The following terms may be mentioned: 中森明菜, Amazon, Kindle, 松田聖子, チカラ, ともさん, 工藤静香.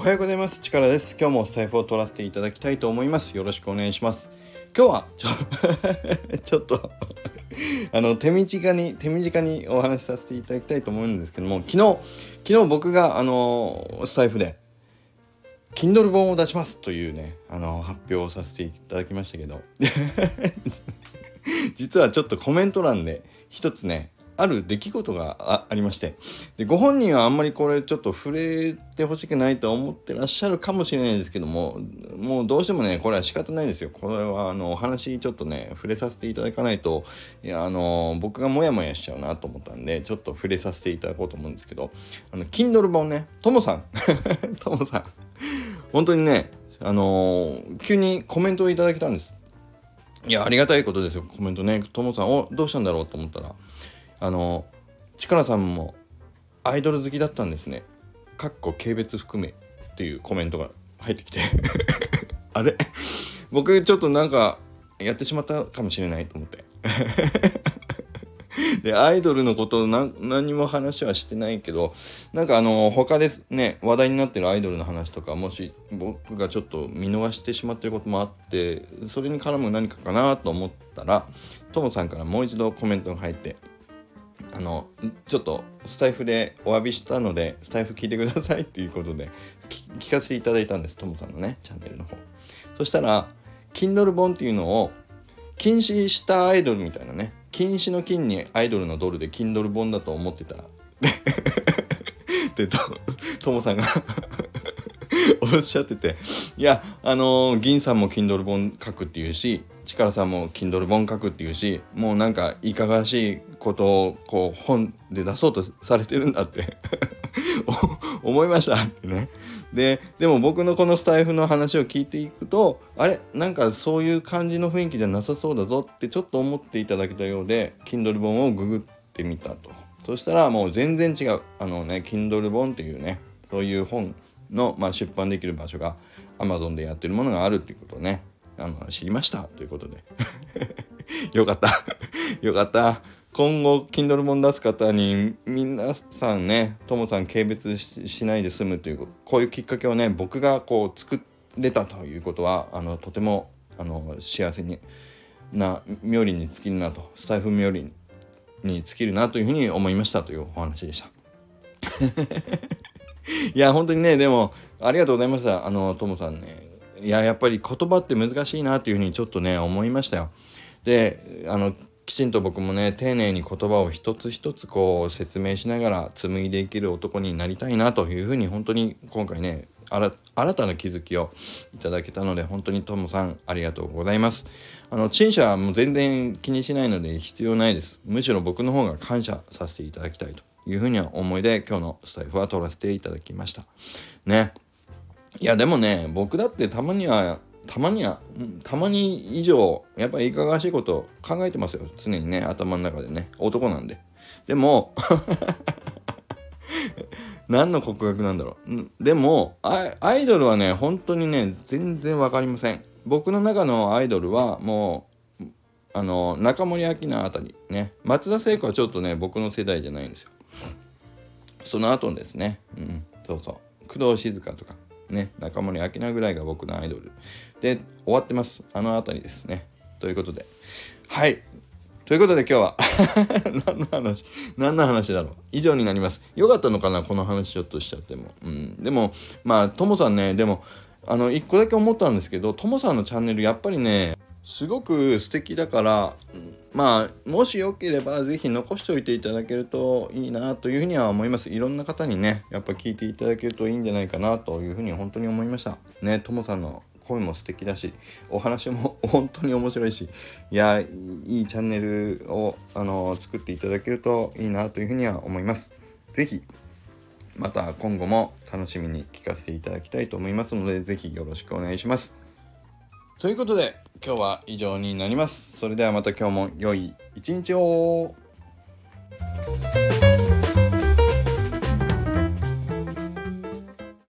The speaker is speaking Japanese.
おはようございます。チカラです。今日もスタイフを撮らせていただきたいと思います。よろしくお願いします。今日はちょっと手短にお話しさせていただきたいと思うんですけども、昨日僕がスタイフで Kindle 本を出しますというね発表をさせていただきましたけど実はちょっとコメント欄で一つねある出来事が ありまして、でご本人はあんまりこれちょっと触れてほしくないとは思ってらっしゃるかもしれないですけども、もうどうしてもねこれは仕方ないですよ。これはお話ちょっとね触れさせていただかないと、いや僕がモヤモヤしちゃうなと思ったんでちょっと触れさせていただこうと思うんですけど、Kindle 本ね、ともさん本当にね急にコメントをいただけたんです。いやありがたいことですよ。コメントね、ともさんどうしたんだろうと思ったら、チカラさんもアイドル好きだったんですねかっこ軽蔑含めっていうコメントが入ってきてあれ僕ちょっとなんかやってしまったかもしれないと思ってでアイドルのこと何も話はしてないけど、なんか他でね話題になってるアイドルの話とか、もし僕がちょっと見逃してしまってることもあって、それに絡む何かかなと思ったら、ともさんからもう一度コメントが入って、ちょっとスタイフでお詫びしたのでスタイフ聞いてくださいっていうことで聞かせていただいたんです。ともさんのねチャンネルの方。そしたら Kindle 本っていうのを禁止したアイドルみたいなね、禁止の禁にアイドルのドルで Kindle 本だと思ってたでともさんがおっしゃってて、いや銀さんも Kindle 本書くっていうし、チカラさんも Kindle 本書くっていうし、もうなんかいかがわしいことをこう本で出そうとされてるんだって思いましたってね。でも僕のこのスタイフの話を聞いていくと、あれなんかそういう感じの雰囲気じゃなさそうだぞってちょっと思っていただけたようで Kindle 本をググってみたと。そしたらもう全然違うKindle 本っていうね、そういう本の、出版できる場所が Amazon でやってるものがあるっていうことをね知りましたということでよかった。今後 Kindle 本出す方に皆さんね、ともさん軽蔑 しないで済むというこういうきっかけをね僕がこう作れたということはとても幸せな冥利に尽きるなと、スタイフ冥利に尽きるなというふうに思いましたというお話でしたいや本当にね、でもありがとうございました。ともさんね、いややっぱり言葉って難しいなというふうにちょっとね思いましたよ。できちんと僕もね丁寧に言葉を一つ一つこう説明しながら紡いでいける男になりたいなというふうに本当に今回ね新たな気づきをいただけたので、本当にともさんありがとうございます。陳謝はもう全然気にしないので必要ないです。むしろ僕の方が感謝させていただきたいというふうには思いで今日のスタイフは撮らせていただきましたね。いやでもね僕だってたまに以上やっぱりいかがわしいことを考えてますよ、常にね頭の中でね、男なんで。でも何の告白なんだろう。でもアイドルはね本当にね全然わかりません。僕の中のアイドルはもう中森明菜あたりね、松田聖子はちょっとね僕の世代じゃないんですよ。その後ですね、工藤静香とかね、中森明菜ぐらいが僕のアイドルで終わってます。あたりですね。ということで今日は何の話だろう、以上になります。よかったのかなこの話ちょっとしちゃっても、でもともさんね、でも一個だけ思ったんですけど、ともさんのチャンネルやっぱりねすごく素敵だから、もしよければぜひ残しておいていただけるといいなというふうには思います。いろんな方にねやっぱ聞いていただけるといいんじゃないかなというふうに本当に思いましたね。ともさんの声も素敵だしお話も本当に面白いし、いやいいチャンネルを作っていただけるといいなというふうには思います。ぜひまた今後も楽しみに聞かせていただきたいと思いますので、ぜひよろしくお願いします。ということで今日は以上になります。それではまた今日も良い一日を。